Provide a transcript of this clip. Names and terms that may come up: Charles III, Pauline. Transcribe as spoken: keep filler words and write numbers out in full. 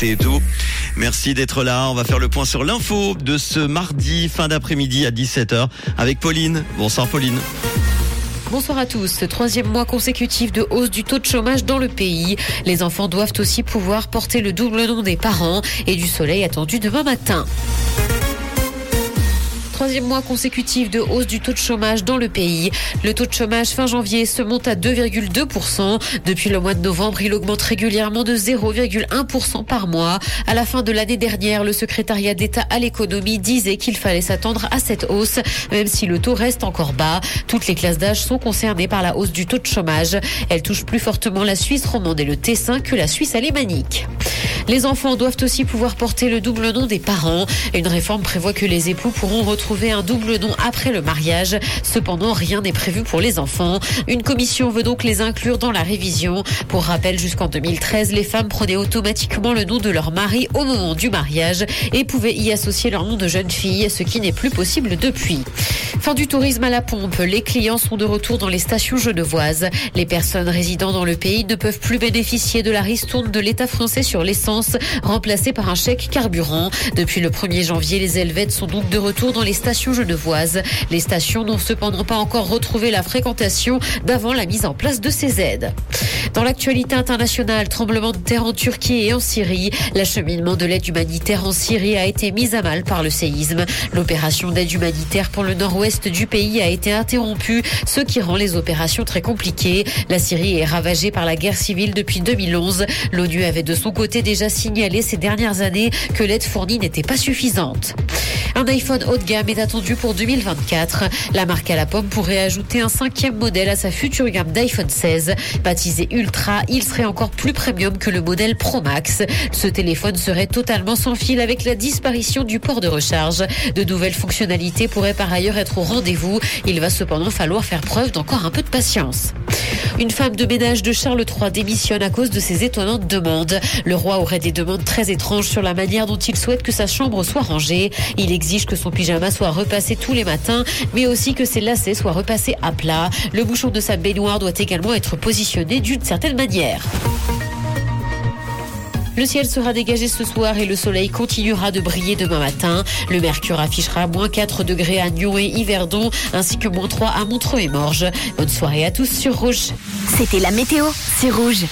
Et tout. Merci d'être là. On va faire le point sur l'info de ce mardi fin d'après-midi à dix-sept heures avec Pauline. Bonsoir Pauline. Bonsoir à tous. Troisième mois consécutif de hausse du taux de chômage dans le pays. Les enfants doivent aussi pouvoir porter le double nom des parents et du soleil attendu demain matin. Troisième mois consécutif de hausse du taux de chômage dans le pays. Le taux de chômage fin janvier se monte à deux virgule deux pour cent. Depuis le mois de novembre, il augmente régulièrement de zéro virgule un pour cent par mois. À la fin de l'année dernière, le secrétariat d'État à l'économie disait qu'il fallait s'attendre à cette hausse, même si le taux reste encore bas. Toutes les classes d'âge sont concernées par la hausse du taux de chômage. Elle touche plus fortement la Suisse romande et le Tessin que la Suisse alémanique. Les enfants doivent aussi pouvoir porter le double nom des parents. Une réforme prévoit que les époux pourront retrouver un double nom après le mariage. Cependant, rien n'est prévu pour les enfants. Une commission veut donc les inclure dans la révision. Pour rappel, jusqu'en deux mille treize, les femmes prenaient automatiquement le nom de leur mari au moment du mariage et pouvaient y associer leur nom de jeune fille, ce qui n'est plus possible depuis. Fin du tourisme à la pompe. Les clients sont de retour dans les stations genevoises. Les personnes résidant dans le pays ne peuvent plus bénéficier de la ristourne de l'État français sur l'essence, remplacée par un chèque carburant. Depuis le premier janvier, les Helvètes sont donc de retour dans les stations genevoises. Les stations n'ont cependant pas encore retrouvé la fréquentation d'avant la mise en place de ces aides. Dans l'actualité internationale, tremblement de terre en Turquie et en Syrie. L'acheminement de l'aide humanitaire en Syrie a été mis à mal par le séisme. L'opération d'aide humanitaire pour le nord-ouest du pays a été interrompue, ce qui rend les opérations très compliquées. La Syrie est ravagée par la guerre civile depuis deux mille onze. L'ONU avait de son côté déjà signalé ces dernières années que l'aide fournie n'était pas suffisante. Un iPhone haut de gamme est attendu pour deux mille vingt-quatre. La marque à la pomme pourrait ajouter un cinquième modèle à sa future gamme d'iPhone seize. Baptisé Ultra, il serait encore plus premium que le modèle Pro Max. Ce téléphone serait totalement sans fil avec la disparition du port de recharge. De nouvelles fonctionnalités pourraient par ailleurs être au rendez-vous. Il va cependant falloir faire preuve d'encore un peu de patience. Une femme de ménage de Charles trois démissionne à cause de ses étonnantes demandes. Le roi aurait des demandes très étranges sur la manière dont il souhaite que sa chambre soit rangée. Il exige que son pyjama soit repassé tous les matins, mais aussi que ses lacets soient repassés à plat. Le bouchon de sa baignoire doit également être positionné d'une certaine manière. Le ciel sera dégagé ce soir et le soleil continuera de briller demain matin. Le mercure affichera moins quatre degrés à Nyon et Yverdon, ainsi que moins trois à Montreux et Morges. Bonne soirée à tous sur Rouge. C'était la météo, c'est Rouge.